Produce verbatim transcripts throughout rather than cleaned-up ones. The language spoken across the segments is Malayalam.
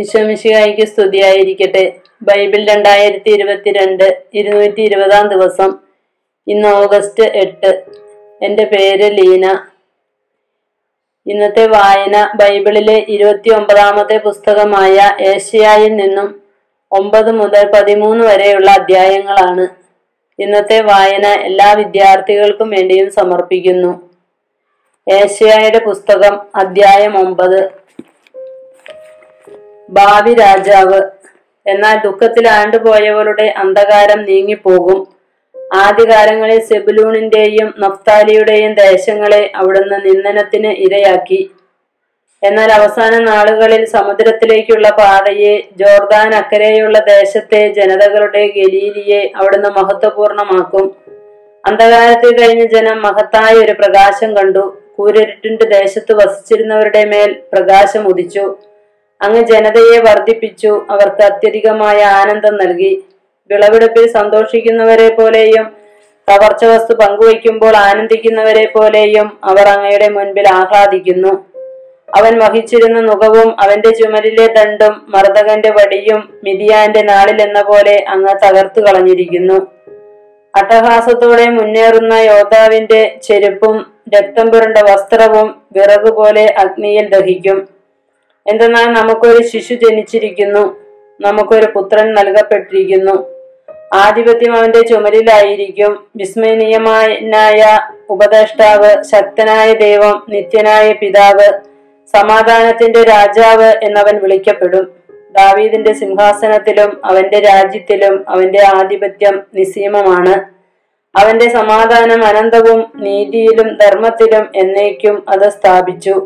ഈശോമിശിഹായ്ക്ക് സ്തുതിയായിരിക്കട്ടെ. ബൈബിൾ രണ്ടായിരത്തി ഇരുപത്തിരണ്ട് ഇരുന്നൂറ്റി ഇരുപതാം ദിവസം. ഇന്ന് ഓഗസ്റ്റ് എട്ട്. എൻ്റെ പേര് ലീന. ഇന്നത്തെ വായന ബൈബിളിലെ ഇരുപത്തി ഒമ്പതാമത്തെ പുസ്തകമായ ഏശയ്യായിൽ നിന്നും ഒമ്പത് മുതൽ പതിമൂന്ന് വരെയുള്ള അധ്യായങ്ങളാണ്. ഇന്നത്തെ വായന എല്ലാ വിദ്യാർത്ഥികൾക്കും വേണ്ടിയും സമർപ്പിക്കുന്നു. ഏശയ്യായുടെ പുസ്തകം, അധ്യായം ഒമ്പത്. ഭാവി രാജാവ്. എന്നാൽ ദുഃഖത്തിൽ ആണ്ടുപോയവരുടെ അന്ധകാരം നീങ്ങിപ്പോകും. ആദ്യകാലങ്ങളിൽ സെബുലൂണിന്റെയും നഫ്താലിയുടെയും ദേശങ്ങളെ അവിടുന്ന് നിന്ദനത്തിന് ഇരയാക്കി. എന്നാൽ അവസാന നാളുകളിൽ സമുദ്രത്തിലേക്കുള്ള പാതയെ, ജോർദാൻ അക്കരെയുള്ള ദേശത്തെ ജനതകളുടെ ഗലീലിയെ അവിടുന്ന് മഹത്വപൂർണമാക്കും. അന്ധകാരത്തിൽ കഴിഞ്ഞ ജനം മഹത്തായ ഒരു പ്രകാശം കണ്ടു. കൂരിരുട്ടിന്റെ ദേശത്ത് വസിച്ചിരുന്നവരുടെ മേൽ പ്രകാശം ഉദിച്ചു. അങ്ങ് ജനതയെ വർദ്ധിപ്പിച്ചു, അവർക്ക് അത്യധികമായ ആനന്ദം നൽകി. വിളവെടുപ്പിൽ സന്തോഷിക്കുന്നവരെ പോലെയും കവർച്ച വസ്തു പങ്കുവയ്ക്കുമ്പോൾ ആനന്ദിക്കുന്നവരെ പോലെയും അവർ അങ്ങയുടെ മുൻപിൽ ആഹ്ലാദിക്കുന്നു. അവൻ വഹിച്ചിരുന്ന നുകവും അവന്റെ ചുമലിലെ ദണ്ടും മർദ്ദകന്റെ വടിയും മിതിയാന്റെ നാളിൽ എന്ന പോലെ അങ്ങ് തകർത്തു കളഞ്ഞിരിക്കുന്നു. അട്ടഹാസത്തോടെ മുന്നേറുന്ന യോദ്ധാവിന്റെ ചെരുപ്പും രക്തം പുരണ്ട വസ്ത്രവും വിറകുപോലെ അഗ്നിയിൽ ദഹിക്കും. എന്തെന്നാൽ നമുക്കൊരു ശിശു ജനിച്ചിരിക്കുന്നു, നമുക്കൊരു പുത്രൻ നൽകപ്പെട്ടിരിക്കുന്നു. ആധിപത്യം അവന്റെ ചുമലിലായിരിക്കും. വിസ്മയനീയമായ ഉപദേഷ്ടാവ്, ശക്തനായ ദൈവം, നിത്യനായ പിതാവ്, സമാധാനത്തിന്റെ രാജാവ് എന്നവൻ വിളിക്കപ്പെടും. ദാവീദിന്റെ സിംഹാസനത്തിലും അവന്റെ രാജ്യത്തിലും അവന്റെ ആധിപത്യം നിസ്സീമമാണ്. അവന്റെ സമാധാനം അനന്തവും നീതിയിലും ധർമ്മത്തിലും എന്നേക്കും അത് സ്ഥാപിച്ചു.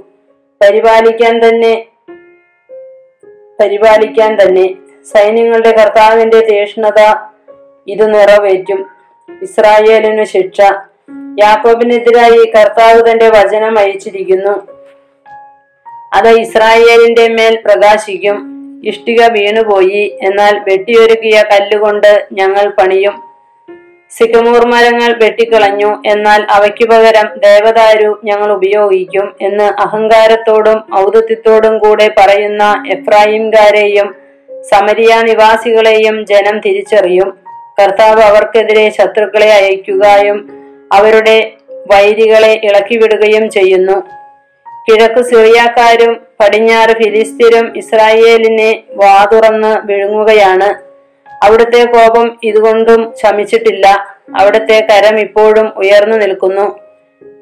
പരിപാലിക്കാൻ തന്നെ പരിപാലിക്കാൻ തന്നെ സൈന്യങ്ങളുടെ കർത്താവിന്റെ തീക്ഷ്ണത ഇത് നിറവേറ്റും. ഇസ്രായേലിനു ശിക്ഷ. യാക്കോബിനെതിരായി കർത്താവ് തന്റെ വചനം അയച്ചിരിക്കുന്നു. അത് ഇസ്രായേലിന്റെ മേൽ പ്രകാശിക്കും. ഇഷ്ടിക വീണുപോയി, എന്നാൽ വെട്ടിയൊരുക്കിയ കല്ലുകൊണ്ട് ഞങ്ങൾ പണിയും. സിക്കമൂർ മരങ്ങൾ വെട്ടിക്കളഞ്ഞു, എന്നാൽ അവയ്ക്കു പകരം ദേവദാരു ഞങ്ങൾ ഉപയോഗിക്കും എന്ന് അഹങ്കാരത്തോടും ഔദത്യത്തോടും കൂടെ പറയുന്ന എഫ്രായിംകാരെയും സമരിയ നിവാസികളെയും ജനം തിരിച്ചറിയും. കർത്താവ് അവർക്കെതിരെ ശത്രുക്കളെ അയക്കുകയും അവരുടെ വൈരികളെ ഇളക്കിവിടുകയും ചെയ്യുന്നു. കിഴക്ക് സിറിയാക്കാരും പടിഞ്ഞാറ് ഫിലിസ്തീനും ഇസ്രായേലിനെ വാതുറന്ന് വിഴുങ്ങുകയാണ്. അവിടുത്തെ കോപം ഇതുകൊണ്ടും ശമിച്ചിട്ടില്ല. അവിടുത്തെ കരം ഇപ്പോഴും ഉയർന്നു നിൽക്കുന്നു.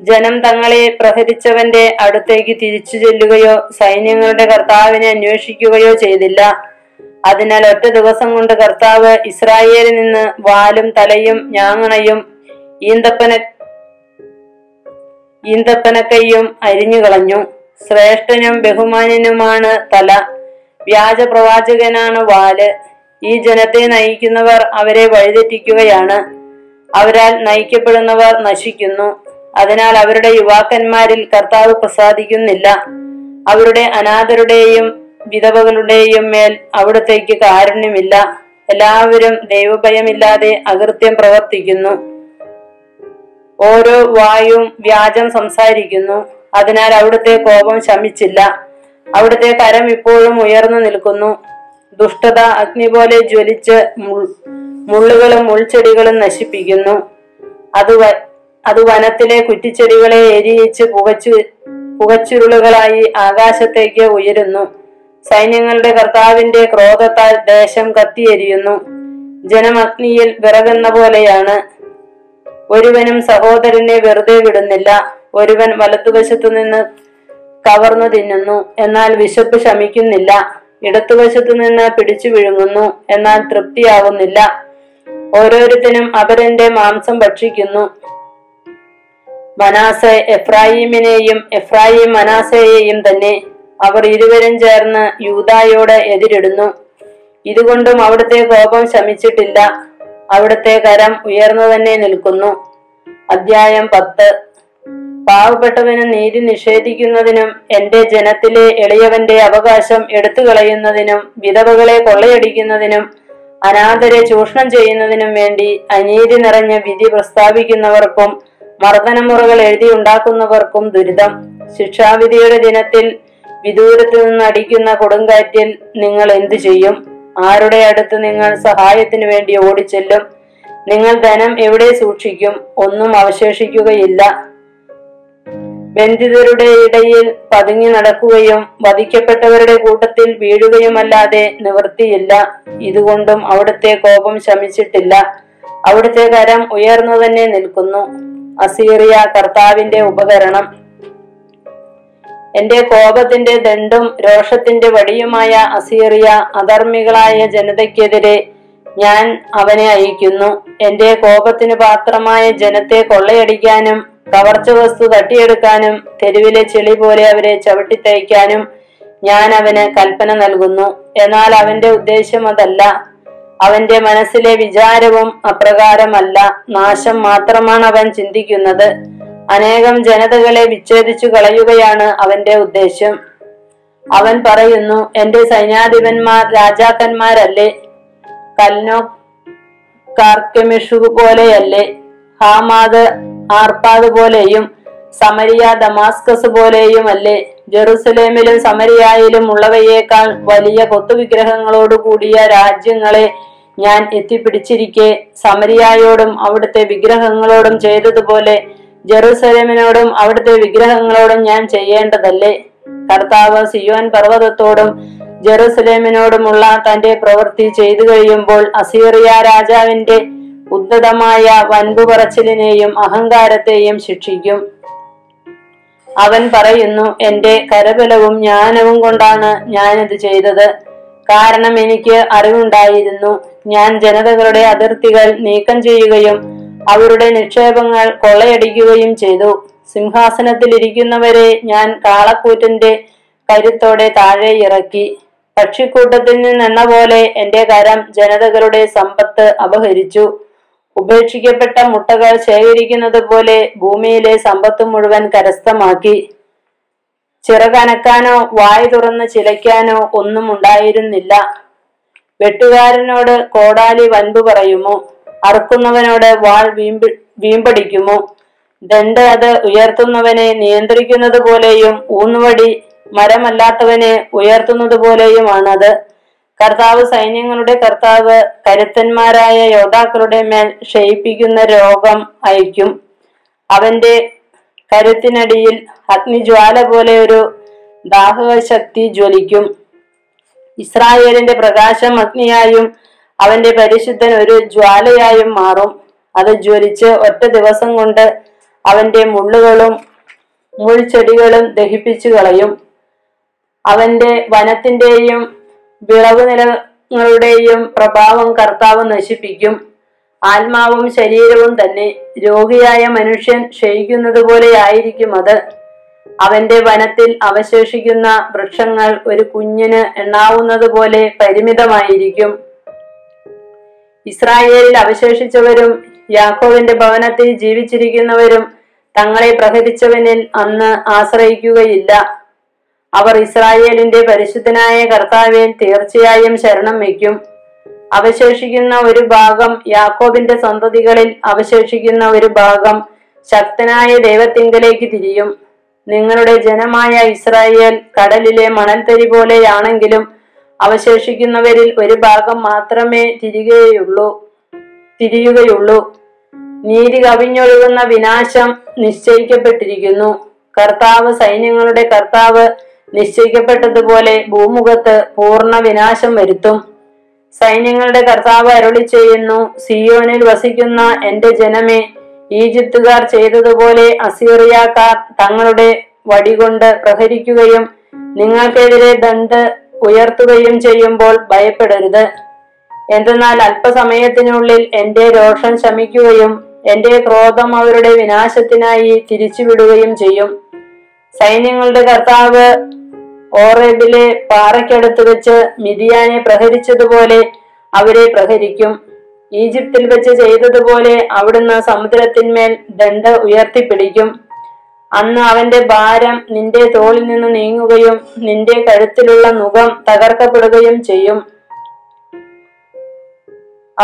ജനം തങ്ങളെ പ്രഹരിച്ചവന്റെ അടുത്തേക്ക് തിരിച്ചു ചെല്ലുകയോ സൈന്യങ്ങളുടെ കർത്താവിനെ അന്വേഷിക്കുകയോ ചെയ്തില്ല. അതിനാൽ ഒറ്റ ദിവസം കൊണ്ട് കർത്താവ് ഇസ്രായേലിൽ നിന്ന് വാലും തലയും ഞാങ്ങണയും ഈന്തപ്പന ഈന്തപ്പനക്കയും അരിഞ്ഞു കളഞ്ഞു. ശ്രേഷ്ഠനും ബഹുമാനനുമാണ് തല, വ്യാജ പ്രവാചകനാണ് വാല്. ഈ ജനത്തെ നയിക്കുന്നവർ അവരെ വഴിതെറ്റിക്കുകയാണ്. അവരാൽ നയിക്കപ്പെടുന്നവർ നശിക്കുന്നു. അതിനാൽ അവരുടെ യുവാക്കന്മാരിൽ കർത്താവ് പ്രസാദിക്കുന്നില്ല. അവരുടെ അനാഥരുടെയും വിധവകളുടെയും മേൽ അവിടത്തേക്ക് കാരുണ്യമില്ല. എല്ലാവരും ദൈവഭയമില്ലാതെ അകൃത്യം പ്രവർത്തിക്കുന്നു. ഓരോ വായും വ്യാജം സംസാരിക്കുന്നു. അതിനാൽ അവിടുത്തെ കോപം ശമിച്ചില്ല. അവിടുത്തെ കരം ഇപ്പോഴും ഉയർന്നു നിൽക്കുന്നു. ദുഷ്ടത അഗ്നി പോലെ ജ്വലിച്ച് മുള്ളുകളും മുൾച്ചെടികളും നശിപ്പിക്കുന്നു. അത് അത് വനത്തിലെ കുറ്റിച്ചെടികളെ എരിയിച്ച് പുകച്ചു പുകച്ചുരുളുകളായി ആകാശത്തേക്ക് ഉയരുന്നു. സൈന്യങ്ങളുടെ കർത്താവിന്റെ ക്രോധത്താൽ ദേശം കത്തിയെരിയുന്നു. ജനം അഗ്നിയിൽ വിറകുന്ന പോലെയാണ്. ഒരുവനും സഹോദരനെ വെറുതെ വിടുന്നില്ല. ഒരുവൻ വലത്തുവശത്തു നിന്ന് കവർന്നു തിന്നുന്നു, എന്നാൽ വിശപ്പ് ശമിക്കുന്നില്ല. ഇടത്തുവശത്തു നിന്ന് പിടിച്ചു വിഴുങ്ങുന്നു, എന്നാൽ തൃപ്തിയാവുന്നില്ല. ഓരോരുത്തരും അവരന്റെ മാംസം ഭക്ഷിക്കുന്നു. മനാസെ എഫ്രായിമിനെയും എഫ്രായിം മനാസയെയും തന്നെ. അവർ ഇരുവരും ചേർന്ന് യൂദായോട് എതിരിടുന്നു. ഇതുകൊണ്ടും അവിടുത്തെ കോപം ശമിച്ചിട്ടില്ല. അവിടുത്തെ കരം ഉയർന്നു തന്നെ നിൽക്കുന്നു. അധ്യായം പത്ത്. പാവപ്പെട്ടവന് നീതി നിഷേധിക്കുന്നതിനും എന്റെ ജനത്തിലെ എളിയവന്റെ അവകാശം എടുത്തു കളയുന്നതിനും വിധവകളെ കൊള്ളയടിക്കുന്നതിനും അനാഥരെ ചൂഷണം ചെയ്യുന്നതിനും വേണ്ടി അനീതി നിറഞ്ഞ വിധി പ്രസ്താവിക്കുന്നവർക്കും മർദ്ദനമുറകൾ എഴുതി ഉണ്ടാക്കുന്നവർക്കും ദുരിതം. ശിക്ഷാവിധിയുടെ ദിനത്തിൽ വിദൂരത്തു നിന്നടിക്കുന്ന കൊടുങ്കാറ്റിൽ നിങ്ങൾ എന്തു ചെയ്യും? ആരുടെ അടുത്ത് നിങ്ങൾ സഹായത്തിന് വേണ്ടി ഓടിച്ചെല്ലും? നിങ്ങൾ ധനം എവിടെ സൂക്ഷിക്കും? ഒന്നും അവശേഷിക്കുകയില്ല. ബന്ധിതരുടെ ഇടയിൽ പതുങ്ങി നടക്കുകയും വധിക്കപ്പെട്ടവരുടെ കൂട്ടത്തിൽ വീഴുകയുമല്ലാതെ നിവൃത്തിയില്ല. ഇതുകൊണ്ടും അവിടുത്തെ കോപം ശമിച്ചിട്ടില്ല. അവിടുത്തെ കരം ഉയർന്നു തന്നെ നിൽക്കുന്നു. അസീറിയ കർത്താവിന്റെ ഉപകരണം. എന്റെ കോപത്തിന്റെ ദണ്ഡും രോഷത്തിന്റെ വടിയുമായ അസീറിയ അധർമ്മികളായ ജനതയ്ക്കെതിരെ ഞാൻ അവനെ അയക്കുന്നു. എന്റെ കോപത്തിന് പാത്രമായ ജനത്തെ കൊള്ളയടിക്കാനും കവർച്ച വസ്തു തട്ടിയെടുക്കാനും തെരുവിലെ ചെളി പോലെ അവരെ ചവിട്ടിത്തയ്ക്കാനും ഞാൻ അവന് കൽപ്പന നൽകുന്നു. എന്നാൽ അവന്റെ ഉദ്ദേശം അതല്ല. അവന്റെ മനസ്സിലെ വിചാരവും അപ്രകാരമല്ല. നാശം മാത്രമാണ് അവൻ ചിന്തിക്കുന്നത്. അനേകം ജനതകളെ വിച്ഛേദിച്ചു കളയുകയാണ് അവന്റെ ഉദ്ദേശം. അവൻ പറയുന്നു, എന്റെ സൈന്യാധിപന്മാർ രാജാക്കന്മാരല്ലേ? കൽനോ കാർക്കെമിഷു പോലെയല്ലേ? ഹാമാദ് ആർപ്പാദ് പോലെയും സമരിയ ദമാസ്കസ് പോലെയും അല്ലേ? ജെറുസലേമിലും സമരിയായിലും ഉള്ളവയേക്കാൾ വലിയ കൊത്തുവിഗ്രഹങ്ങളോടു കൂടിയ രാജ്യങ്ങളെ ഞാൻ എത്തിപ്പിടിച്ചിരിക്കെ സമരിയായോടും അവിടുത്തെ വിഗ്രഹങ്ങളോടും ചെയ്തതുപോലെ ജെറുസലേമിനോടും അവിടുത്തെ വിഗ്രഹങ്ങളോടും ഞാൻ ചെയ്യേണ്ടതല്ലേ? കർത്താവ് സിയോൻ പർവ്വതത്തോടും ജെറുസലേമിനോടുമുള്ള തന്റെ പ്രവൃത്തി ചെയ്തു കഴിയുമ്പോൾ അസീറിയ രാജാവിന്റെ ഉദ്ധതമായ വൻപു പറച്ചിലിനെയും അഹങ്കാരത്തെയും ശിക്ഷിക്കും. അവൻ പറയുന്നു, എന്റെ കരബലവും ജ്ഞാനവും കൊണ്ടാണ് ഞാനിത് ചെയ്തത്. കാരണം എനിക്ക് അറിവുണ്ടായിരുന്നു. ഞാൻ ജനതകളുടെ അതിർത്തികൾ നീക്കം ചെയ്യുകയും അവരുടെ നിക്ഷേപങ്ങൾ കൊള്ളയടിക്കുകയും ചെയ്തു. സിംഹാസനത്തിലിരിക്കുന്നവരെ ഞാൻ കാളക്കൂറ്റന്റെ കരുത്തോടെ താഴെ ഇറക്കി. പക്ഷിക്കൂട്ടത്തിൽ നിന്നെന്ന പോലെ എന്റെ കരം ജനതകളുടെ സമ്പത്ത് അപഹരിച്ചു. ഉപേക്ഷിക്കപ്പെട്ട മുട്ടകൾ ശേഖരിക്കുന്നത് പോലെ ഭൂമിയിലെ സമ്പത്ത് മുഴുവൻ കരസ്ഥമാക്കി. ചിറകനക്കാനോ വായ് തുറന്ന് ചിലയ്ക്കാനോ ഒന്നും ഉണ്ടായിരുന്നില്ല. വെട്ടുകാരനോട് കോടാലി വൻപു പറയുമോ? അറുക്കുന്നവനോട് വാൾ വീമ്പി വീമ്പടിക്കുമോ? ദണ്ഡ് അത് ഉയർത്തുന്നവനെ നിയന്ത്രിക്കുന്നത് പോലെയും ഊന്നുവടി മരമല്ലാത്തവനെ ഉയർത്തുന്നത് പോലെയുമാണത്. കർത്താവ് സൈന്യങ്ങളുടെ കർത്താവ് കരുത്തന്മാരായ യോദ്ധാക്കളുടെ മേൽ ക്ഷയിപ്പിക്കുന്ന രോഗം അയക്കും. അവന്റെ കരുത്തിനടിയിൽ അഗ്നിജ്വാല പോലെ ഒരു ദാഹശക്തി ജ്വലിക്കും. ഇസ്രായേലിന്റെ പ്രകാശം അഗ്നിയായും അവന്റെ പരിശുദ്ധൻ ഒരു ജ്വാലയായും മാറും. അത് ജ്വലിച്ച് ഒറ്റ ദിവസം കൊണ്ട് അവന്റെ മുള്ളുകളും മുൾച്ചെടികളും ദഹിപ്പിച്ചു കളയും. അവന്റെ വനത്തിന്റെയും വിളവ് നിലങ്ങളുടെയും പ്രഭാവം കർത്താവ് നശിപ്പിക്കും. ആത്മാവും ശരീരവും തന്നെ രോഗിയായ മനുഷ്യൻ ക്ഷയിക്കുന്നത് പോലെയായിരിക്കും അത്. അവന്റെ വനത്തിൽ അവശേഷിക്കുന്ന വൃക്ഷങ്ങൾ ഒരു കുഞ്ഞിന് എണ്ണാവുന്നത് പോലെ പരിമിതമായിരിക്കും. ഇസ്രായേലിൽ അവശേഷിച്ചവരും യാക്കോബിന്റെ ഭവനത്തിൽ ജീവിച്ചിരിക്കുന്നവരും തങ്ങളെ പ്രഹരിച്ചവനിൽ അന്ന് ആശ്രയിക്കുകയില്ല. അവർ ഇസ്രായേലിന്റെ പരിശുദ്ധനായ കർത്താവിൽ തീർച്ചയായും ശരണം വയ്ക്കും. അവശേഷിക്കുന്ന ഒരു ഭാഗം യാക്കോബിന്റെ സന്തതികളിൽ അവശേഷിക്കുന്ന ഒരു ഭാഗം ശക്തനായ ദൈവത്തിങ്കലേക്ക് തിരിയും. നിങ്ങളുടെ ജനമായ ഇസ്രായേൽ കടലിലെ മണൽത്തരി പോലെയാണെങ്കിലും അവശേഷിക്കുന്നവരിൽ ഒരു ഭാഗം മാത്രമേ തിരികെയുള്ളൂ തിരിയുകയുള്ളൂ. നീതി കവിഞ്ഞൊഴുകുന്ന വിനാശം നിശ്ചയിക്കപ്പെട്ടിരിക്കുന്നു. കർത്താവ് സൈന്യങ്ങളുടെ കർത്താവ് നിശ്ചയിക്കപ്പെട്ടതുപോലെ ഭൂമുഖത്ത് പൂർണ്ണ വിനാശം വരുത്തും. സൈന്യങ്ങളുടെ കർത്താവ് അരുളി ചെയ്യുന്നു, സിയോനിൽ വസിക്കുന്ന എന്റെ ജനമേ, ഈജിപ്തുകാർ ചെയ്തതുപോലെ അസീറിയക്കാർ തങ്ങളുടെ വടികൊണ്ട് പ്രഹരിക്കുകയും നിങ്ങൾക്കെതിരെ ദണ്ഡ് ഉയർത്തുകയും ചെയ്യുമ്പോൾ ഭയപ്പെടരുത്. എന്തെന്നാൽ അല്പസമയത്തിനുള്ളിൽ എന്റെ രോഷം ശമിക്കുകയും എന്റെ ക്രോധം അവരുടെ വിനാശത്തിനായി തിരിച്ചുവിടുകയും ചെയ്യും. സൈന്യങ്ങളുടെ കർത്താവ് ഓറേബിലെ പാറയ്ക്കടുത്ത് വെച്ച് മിദ്യാനെ പ്രഹരിച്ചതുപോലെ അവരെ പ്രഹരിക്കും. ഈജിപ്തിൽ വെച്ച് ചെയ്തതുപോലെ അവിടുന്ന് സമുദ്രത്തിന്മേൽ ദണ്ഡ് ഉയർത്തിപ്പിടിക്കും. അന്ന് അവന്റെ ഭാരം നിന്റെ തോളിൽ നിന്ന് നീങ്ങുകയും നിന്റെ കഴുത്തിലുള്ള നുകം തകർക്കപ്പെടുകയും ചെയ്യും.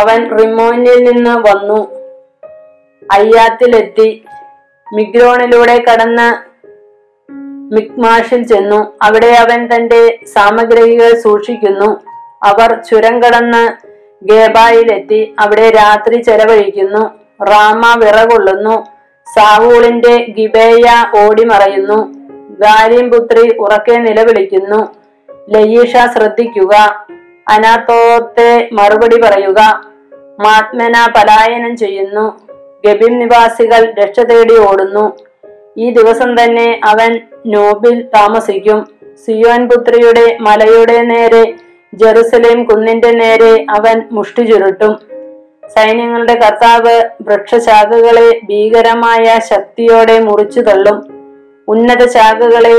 അവൻ റിമോനിൽ നിന്ന് വന്നു അയ്യാത്തിലെത്തി. മിഗ്രോണിലൂടെ കടന്ന് മിക്മാഷിൽ ചെന്നു. അവിടെ അവൻ തന്റെ സാമഗ്രികൾ സൂക്ഷിക്കുന്നു. അവർ ചുരം കടന്ന് ഗേബായിലെത്തി. അവിടെ രാത്രി ചെലവഴിക്കുന്നു. റാമ വിറകൊള്ളുന്നു. സാവൂളിന്റെ ഗിബേയ ഓടിമറയുന്നു. ഗാലിം പുത്രി ഉറക്കെ നിലവിളിക്കുന്നു. ലയീഷ ശ്രദ്ധിക്കുക. അനാത്തോത്തെ മറുപടി പറയുക. മാത്മന പലായനം ചെയ്യുന്നു. ഗബിം നിവാസികൾ രക്ഷ തേടി ഓടുന്നു. ഈ ദിവസം തന്നെ അവൻ നോബിൽ താമസിക്കും. സിയോൻ പുത്രിയുടെ മലയുടെ നേരെ, ജെറുസലേം കുന്നിന്റെ നേരെ അവൻ മുഷ്ടി ചുരുട്ടും. സൈന്യങ്ങളുടെ കർത്താവ് വൃക്ഷശാഖകളെ ഭീകരമായ ശക്തിയോടെ മുറിച്ചു തള്ളും. ഉന്നത ശാഖകളെ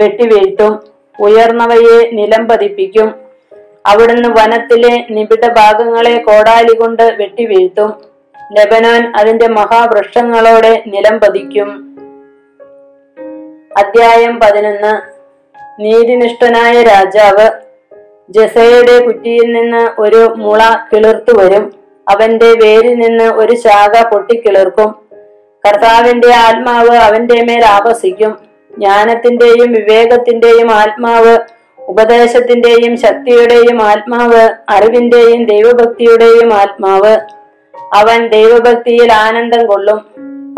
വെട്ടിവീഴ്ത്തും. ഉയർന്നവയെ നിലം പതിപ്പിക്കും. അവിടുന്ന് വനത്തിലെ നിബിഡ ഭാഗങ്ങളെ കോടാലി കൊണ്ട് വെട്ടിവീഴ്ത്തും. ലെബനോൻ അതിന്റെ മഹാവൃക്ഷങ്ങളോടെ നിലം പതിക്കും. അധ്യായം പതിനൊന്ന്. നീതിനിഷ്ഠനായ രാജാവ്. ജസയുടെ കുറ്റിയിൽ നിന്ന് ഒരു മുള കിളിർത്തു വരും. അവന്റെ വേരിൽ നിന്ന് ഒരു ശാഖ പൊട്ടിക്കിളിർക്കും. കർത്താവിന്റെ ആത്മാവ് അവന്റെ മേൽ ആവസിക്കും. ജ്ഞാനത്തിന്റെയും വിവേകത്തിന്റെയും ആത്മാവ്, ഉപദേശത്തിന്റെയും ശക്തിയുടെയും ആത്മാവ്, അറിവിന്റെയും ദൈവഭക്തിയുടെയും ആത്മാവ്. അവൻ ദൈവഭക്തിയിൽ ആനന്ദം കൊള്ളും.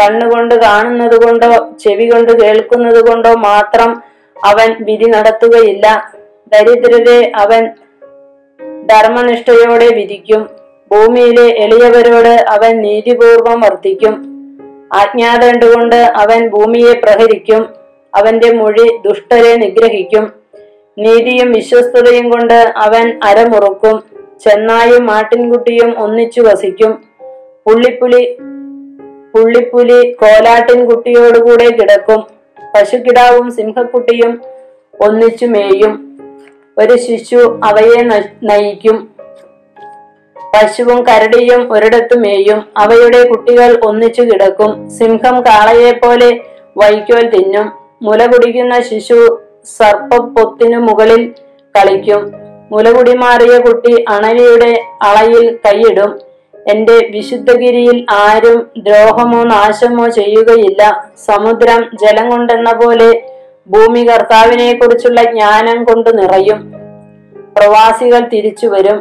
കണ്ണുകൊണ്ട് കാണുന്നത് കൊണ്ടോ ചെവി കൊണ്ട് കേൾക്കുന്നത് കൊണ്ടോ മാത്രം അവൻ വിധി നടത്തുകയില്ല. ദരിദ്രരെ അവൻ ധർമ്മനിഷ്ഠയോടെ വിധിക്കും. ഭൂമിയിലെ എളിയവരോട് അവൻ നീതിപൂർവം വർത്തിക്കും. ആജ്ഞാതണ്ടുകൊണ്ട് അവൻ ഭൂമിയെ പ്രഹരിക്കും. അവന്റെ മൊഴി ദുഷ്ടരെ നിഗ്രഹിക്കും. നീതിയും വിശ്വസ്തതയും കൊണ്ട് അവൻ അരമുറുക്കും. ചെന്നായും ആട്ടിൻകുട്ടിയും ഒന്നിച്ചു വസിക്കും. പുള്ളിപ്പുലി പുള്ളിപ്പുലി കോലാട്ടിൻകുട്ടിയോടുകൂടെ കിടക്കും. പശുക്കിടാവും സിംഹക്കുട്ടിയും ഒന്നിച്ചു മേയും. ഒരു ശിശു അവയെ നയിക്കും. പശുവും കരടിയും ഒരിടത്തു മേയും. അവയുടെ കുട്ടികൾ ഒന്നിച്ചു കിടക്കും. സിംഹം കാളയെപ്പോലെ വൈക്കോൽ തിന്നും. മുല കുടിക്കുന്ന ശിശു സർപ്പപ്പൊത്തിനു മുകളിൽ കളിക്കും. മുലകുടി മാറിയ കുട്ടി അണലിയുടെ അളയിൽ കൈയിടും. എന്റെ വിശുദ്ധഗിരിയിൽ ആരും ദ്രോഹമോ നാശമോ ചെയ്യുകയില്ല. സമുദ്രം ജലം കൊണ്ടെന്ന പോലെ ഭൂമി കർത്താവിനെ കുറിച്ചുള്ള ജ്ഞാനം കൊണ്ട് നിറയും. പ്രവാസികൾ തിരിച്ചു വരും.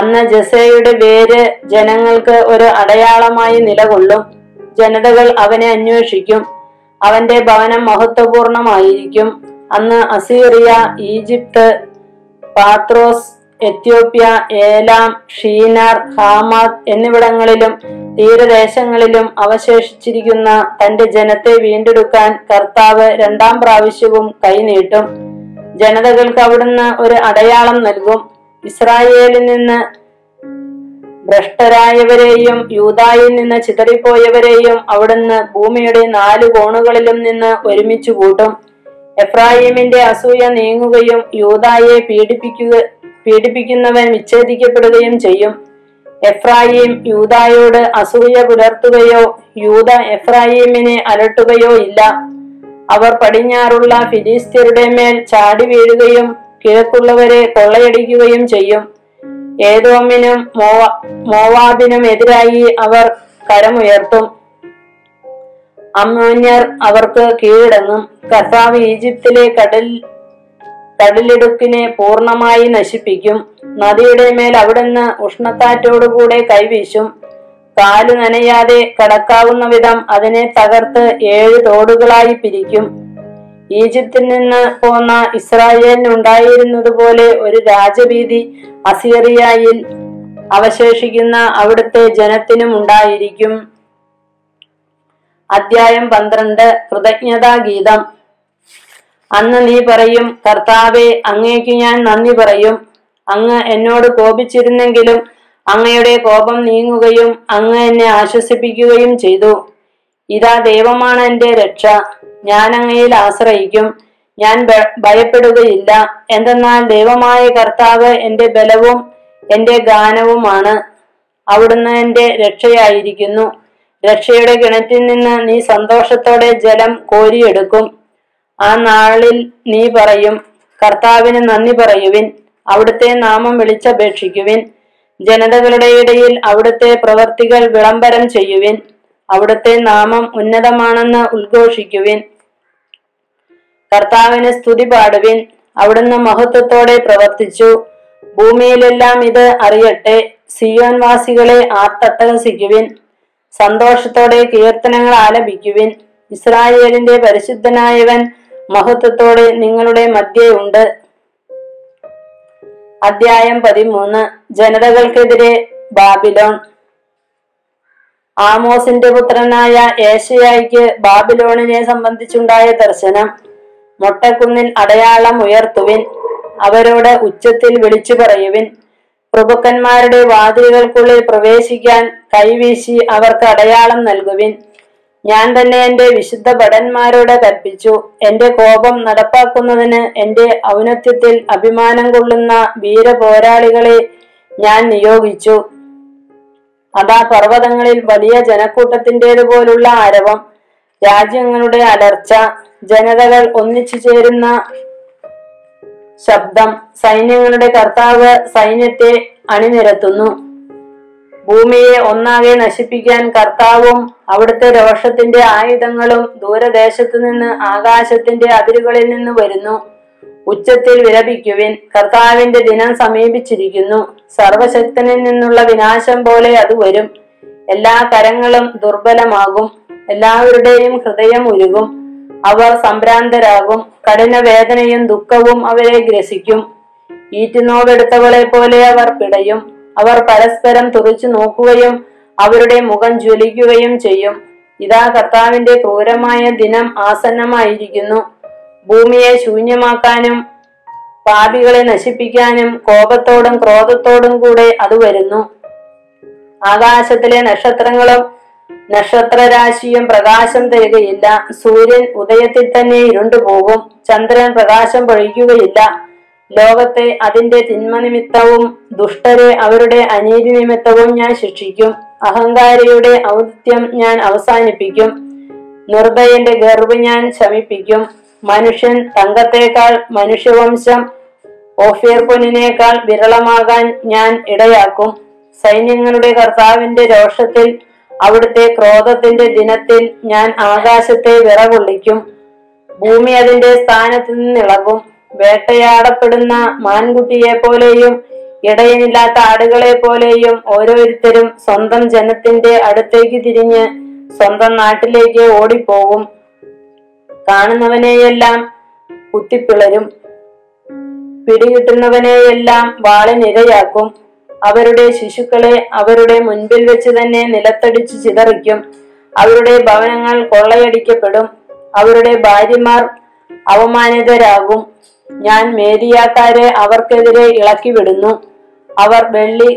അന്ന് ജസയുടെ വേര് ജനങ്ങൾക്ക് ഒരു അടയാളമായി നിലകൊള്ളും. ജനതകൾ അവനെ അന്വേഷിക്കും. അവന്റെ ഭവനം മഹത്വപൂർണമായിരിക്കും. അന്ന് Assyria, Egypt, Pathros, Ethiopia, Elam, Shinar, Hamath എന്നിവിടങ്ങളിലും തീരദേശങ്ങളിലും അവശേഷിച്ചിരിക്കുന്ന തന്റെ ജനത്തെ വീണ്ടെടുക്കാൻ കർത്താവ് രണ്ടാം പ്രാവശ്യവും കൈനീട്ടും. ജനതകൾക്ക് അവിടുന്ന് ഒരു അടയാളം നൽകും. ഇസ്രായേലിൽ നിന്ന് ഭ്രഷ്ടരായവരെയും യൂദായിൽ നിന്ന് ചിതറിപ്പോയവരെയും അവിടുന്ന് ഭൂമിയുടെ നാലു കോണുകളിലും നിന്ന് ഒരുമിച്ചു കൂട്ടും. എഫ്രായീമിന്റെ അസൂയ നീങ്ങുകയും യൂദായെ പീഡിപ്പിക്കുക പീഡിപ്പിക്കുന്നവൻ വിച്ഛേദിക്കപ്പെടുകയും ചെയ്യും. എഫ്രായീം യൂദായോട് അസൂയ പുലർത്തുകയോ യൂദ എഫ്രായീമിനെ അലട്ടുകയോ ഇല്ല. അവർ പടിഞ്ഞാറുള്ള ഫിലിസ്ത്യരുടെ മേൽ ചാടി വീഴുകയും കിഴക്കുള്ളവരെ കൊള്ളയടിക്കുകയും ചെയ്യും. ഏദോമിനും മോവാ മോവാബിനും എതിരായി അവർ കരമുയർത്തും. അമ്മോന്യർ അവർക്ക് കീഴടങ്ങും. കർത്താവ് ഈജിപ്തിലെ കടൽ കടലിടുക്കിനെ പൂർണമായി നശിപ്പിക്കും. നദിയുടെ മേൽ അവിടുന്ന് ഉഷ്ണക്കാറ്റോടുകൂടെ കൈവീശും. കാലു നനയാതെ കടക്കാവുന്ന വിധം അതിനെ തകർത്ത് ഏഴ് തോടുകളായി പിരിക്കും. ഈജിപ്തിൽ നിന്ന് പോന്ന ഇസ്രായേലിനുണ്ടായിരുന്നത് പോലെ ഒരു രാജഭീതി അസീറിയയിൽ അവശേഷിക്കുന്ന അവിടുത്തെ ജനത്തിനും ഉണ്ടായിരിക്കും. അധ്യായം പന്ത്രണ്ട്. കൃതജ്ഞതാ ഗീതം. അന്ന് നീ പറയും, കർത്താവേ, അങ്ങേക്ക് ഞാൻ നന്ദി പറയും. അങ്ങ് എന്നോട് കോപിച്ചിരുന്നെങ്കിലും അങ്ങയുടെ കോപം നീങ്ങുകയും അങ്ങ് എന്നെ ആശ്വസിപ്പിക്കുകയും ചെയ്തു. ഇതാ, ദൈവമാണ് എന്റെ രക്ഷ. ഞാൻ അങ്ങയിൽ ആശ്രയിക്കും. ഞാൻ ഭയപ്പെടുകയില്ല. എന്തെന്നാൽ ദൈവമായ കർത്താവ് എന്റെ ബലവും എന്റെ ഗാനവുമാണ്. അവിടുന്ന് എന്റെ രക്ഷയായിരിക്കുന്നു. രക്ഷയുടെ കിണറ്റിൽ നിന്ന് നീ സന്തോഷത്തോടെ ജലം കോരിയെടുക്കും. ആ നാളിൽ നീ പറയും, കർത്താവിന് നന്ദി പറയുവിൻ, അവിടുത്തെ നാമം വിളിച്ചപേക്ഷിക്കുവിൻ. ജനതകളുടെ ഇടയിൽ അവിടുത്തെ പ്രവർത്തികൾ വിളംബരം ചെയ്യുവിൻ. അവിടുത്തെ നാമം ഉന്നതമാണെന്ന് ഉദ്ഘോഷിക്കുവിൻ. കർത്താവിന് സ്തുതി പാടുവിൻ, അവിടുന്ന് മഹത്വത്തോടെ പ്രവർത്തിച്ചു, ഭൂമിയിലെല്ലാം ഇത് അറിയട്ടെ. സിയോൻവാസികളെ ആർത്തട്ടഹസിക്കുവിൻ, സന്തോഷത്തോടെ കീർത്തനങ്ങൾ ആലപിക്കുവിൻ. ഇസ്രായേലിന്റെ പരിശുദ്ധനായവൻ മഹത്വത്തോടെ നിങ്ങളുടെ മധ്യേ ഉണ്ട്. അധ്യായം പതിമൂന്ന്. ജനതകൾക്കെതിരെ ബാബിലോൺ. ആമോസിന്റെ പുത്രനായ ഏശയ്യായ്ക്ക് ബാബിലോണിനെ സംബന്ധിച്ചുണ്ടായ ദർശനം. മൊട്ടക്കുന്നിൽ അടയാളം ഉയർത്തുവിൻ, അവരോട് ഉച്ചത്തിൽ വിളിച്ചു പറയുവിൻ. പ്രഭുക്കന്മാരുടെ വാതിലുകൾക്കുള്ളിൽ പ്രവേശിക്കാൻ കൈവീശി അവർക്ക് അടയാളം നൽകുവിൻ. ഞാൻ തന്നെ എന്റെ വിശുദ്ധ ഭടന്മാരോട് കൽപ്പിച്ചു. എന്റെ കോപം നടപ്പാക്കുന്നതിന് എന്റെ ഔന്നത്യത്തിൽ അഭിമാനം കൊള്ളുന്ന വീര പോരാളികളെ ഞാൻ നിയോഗിച്ചു. അതാ പർവ്വതങ്ങളിൽ വലിയ ജനക്കൂട്ടത്തിൻ്റേതുപോലുള്ള ആരവം, രാജ്യങ്ങളുടെ അലർച്ച, ജനതകൾ ഒന്നിച്ചു ചേരുന്ന ശബ്ദം. സൈന്യങ്ങളുടെ കർത്താവ് സൈന്യത്തെ അണിനിരത്തുന്നു. ഭൂമിയെ ഒന്നാകെ നശിപ്പിക്കാൻ കർത്താവും അവിടുത്തെ രോഷത്തിന്റെ ആയുധങ്ങളും ദൂരദേശത്തു നിന്ന് ആകാശത്തിന്റെ അതിരുകളിൽ നിന്ന് വരുന്നു. ഉച്ചത്തിൽ വിലപിക്കുവിൻ, കർത്താവിന്റെ ദിനം സമീപിച്ചിരിക്കുന്നു. സർവശക്തനിൽ നിന്നുള്ള വിനാശം പോലെ അത് വരും. എല്ലാ കരങ്ങളും ദുർബലമാകും, എല്ലാവരുടെയും ഹൃദയം ഉരുകും. അവർ സംഭ്രാന്തരാകും, കഠിന വേദനയും ദുഃഖവും അവരെ ഗ്രസിക്കും. ഈറ്റുനോവെടുത്തവളെ പോലെ അവർ പിടയും. അവർ പരസ്പരം തുറിച്ചു നോക്കുകയും അവരുടെ മുഖം ജ്വലിക്കുകയും ചെയ്യും. ഇതാ കർത്താവിന്റെ ക്രൂരമായ ദിനം ആസന്നമായിരിക്കുന്നു. ഭൂമിയെ ശൂന്യമാക്കാനും പാപികളെ നശിപ്പിക്കാനും കോപത്തോടും ക്രോധത്തോടും കൂടെ അത് വരുന്നു. ആകാശത്തിലെ നക്ഷത്രങ്ങളും നക്ഷത്രരാശിയും പ്രകാശം തരികയില്ല. സൂര്യൻ ഉദയത്തിൽ തന്നെ ഇരുണ്ടുപോകും, ചന്ദ്രൻ പ്രകാശം പൊഴിക്കുകയില്ല. ലോകത്തെ അതിന്റെ തിന്മ നിമിത്തവും ദുഷ്ടരെ അവരുടെ അനീതി നിമിത്തവും ഞാൻ ശിക്ഷിക്കും. അഹങ്കാരിയുടെ ഔദിത്യം ഞാൻ അവസാനിപ്പിക്കും, നിർഭയന്റെ ഗർവ് ഞാൻ ശമിപ്പിക്കും. മനുഷ്യൻ തങ്കത്തേക്കാൾ മനുഷ്യവംശം ഓഫീർ പൊന്നിനേക്കാൾ വിരളമാകാൻ ഞാൻ ഇടയാക്കും. സൈന്യങ്ങളുടെ കർത്താവിന്റെ രോഷത്തിൽ, അവിടുത്തെ ക്രോധത്തിന്റെ ദിനത്തിൽ ഞാൻ ആകാശത്തെ വിറകൊള്ളിക്കും. ഭൂമി അതിന്റെ സ്ഥാനത്ത് നിന്നിളകും. വേട്ടയാടപ്പെടുന്ന മാൻകുട്ടിയെ പോലെയും ഇടയനില്ലാത്ത ആടുകളെ പോലെയും ഓരോരുത്തരും സ്വന്തം ജനത്തിന്റെ അടുത്തേക്ക് തിരിഞ്ഞ് സ്വന്തം നാട്ടിലേക്ക് ഓടിപ്പോകും. കാണുന്നവനെയെല്ലാം കുത്തിപ്പിളരും, പിടികിട്ടുന്നവനെയെല്ലാം വാളിനിരയാക്കും. അവരുടെ ശിശുക്കളെ അവരുടെ മുൻപിൽ വെച്ച് തന്നെ നിലത്തടിച്ചു ചിതറിക്കും. അവരുടെ ഭവനങ്ങൾ കൊള്ളയടിക്കപ്പെടും, അവരുടെ ഭാര്യമാർ അവമാനിതരാകും. ഞാൻ മേരിയാക്കാരെ അവർക്കെതിരെ ഇളക്കി വിടുന്നു. അവർ വെള്ളി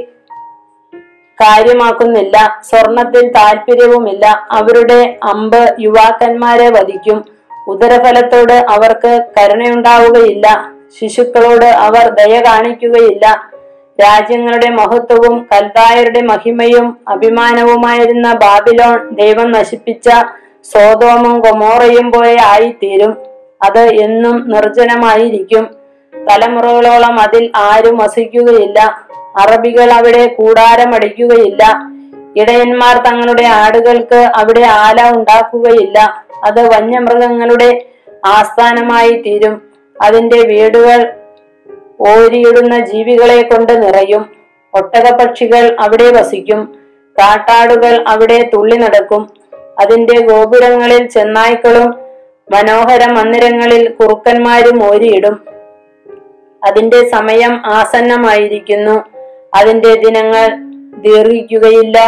കാര്യമാക്കുന്നില്ല, സ്വർണത്തിൽ താല്പര്യവുമില്ല. അവരുടെ അമ്പ് യുവാക്കന്മാരെ വധിക്കും, ഉദരഫലത്തോട് അവർക്ക് കരുണയുണ്ടാവുകയില്ല, ശിശുക്കളോട് അവർ ദയ കാണിക്കുകയില്ല. രാജ്യങ്ങളുടെ മഹത്വവും കൽദായരുടെ മഹിമയും അഭിമാനവുമായിരുന്ന ബാബിലോൺ ദൈവം നശിപ്പിച്ച സോദോമും ഗൊമോറയും പോലെ ആയിത്തീരും. അത് എന്നും നിർജ്ജനമായിരിക്കും, തലമുറകളോളം അതിൽ ആരും വസിക്കുകയില്ല. അറബികൾ അവിടെ കൂടാരമടിക്കുകയില്ല, ഇടയന്മാർ തങ്ങളുടെ ആടുകൾക്ക് അവിടെ ആല ഉണ്ടാക്കുകയില്ല. അത് വന്യമൃഗങ്ങളുടെ ആസ്ഥാനമായി തീരും, അതിന്റെ വീടുകൾ ഓരിയിടുന്ന ജീവികളെ കൊണ്ട് നിറയും. ഒട്ടകപക്ഷികൾ അവിടെ വസിക്കും, കാട്ടാടുകൾ അവിടെ തുള്ളി നടക്കും. അതിന്റെ ഗോപുരങ്ങളിൽ ചെന്നായ്ക്കളും മനോഹര മന്ദിരങ്ങളിൽ കുറുക്കന്മാരും ഓരിയിടും. അതിന്റെ സമയം ആസന്നമായിരിക്കുന്നു, അതിന്റെ ദിനങ്ങൾ ദീർഘിക്കുകയില്ല.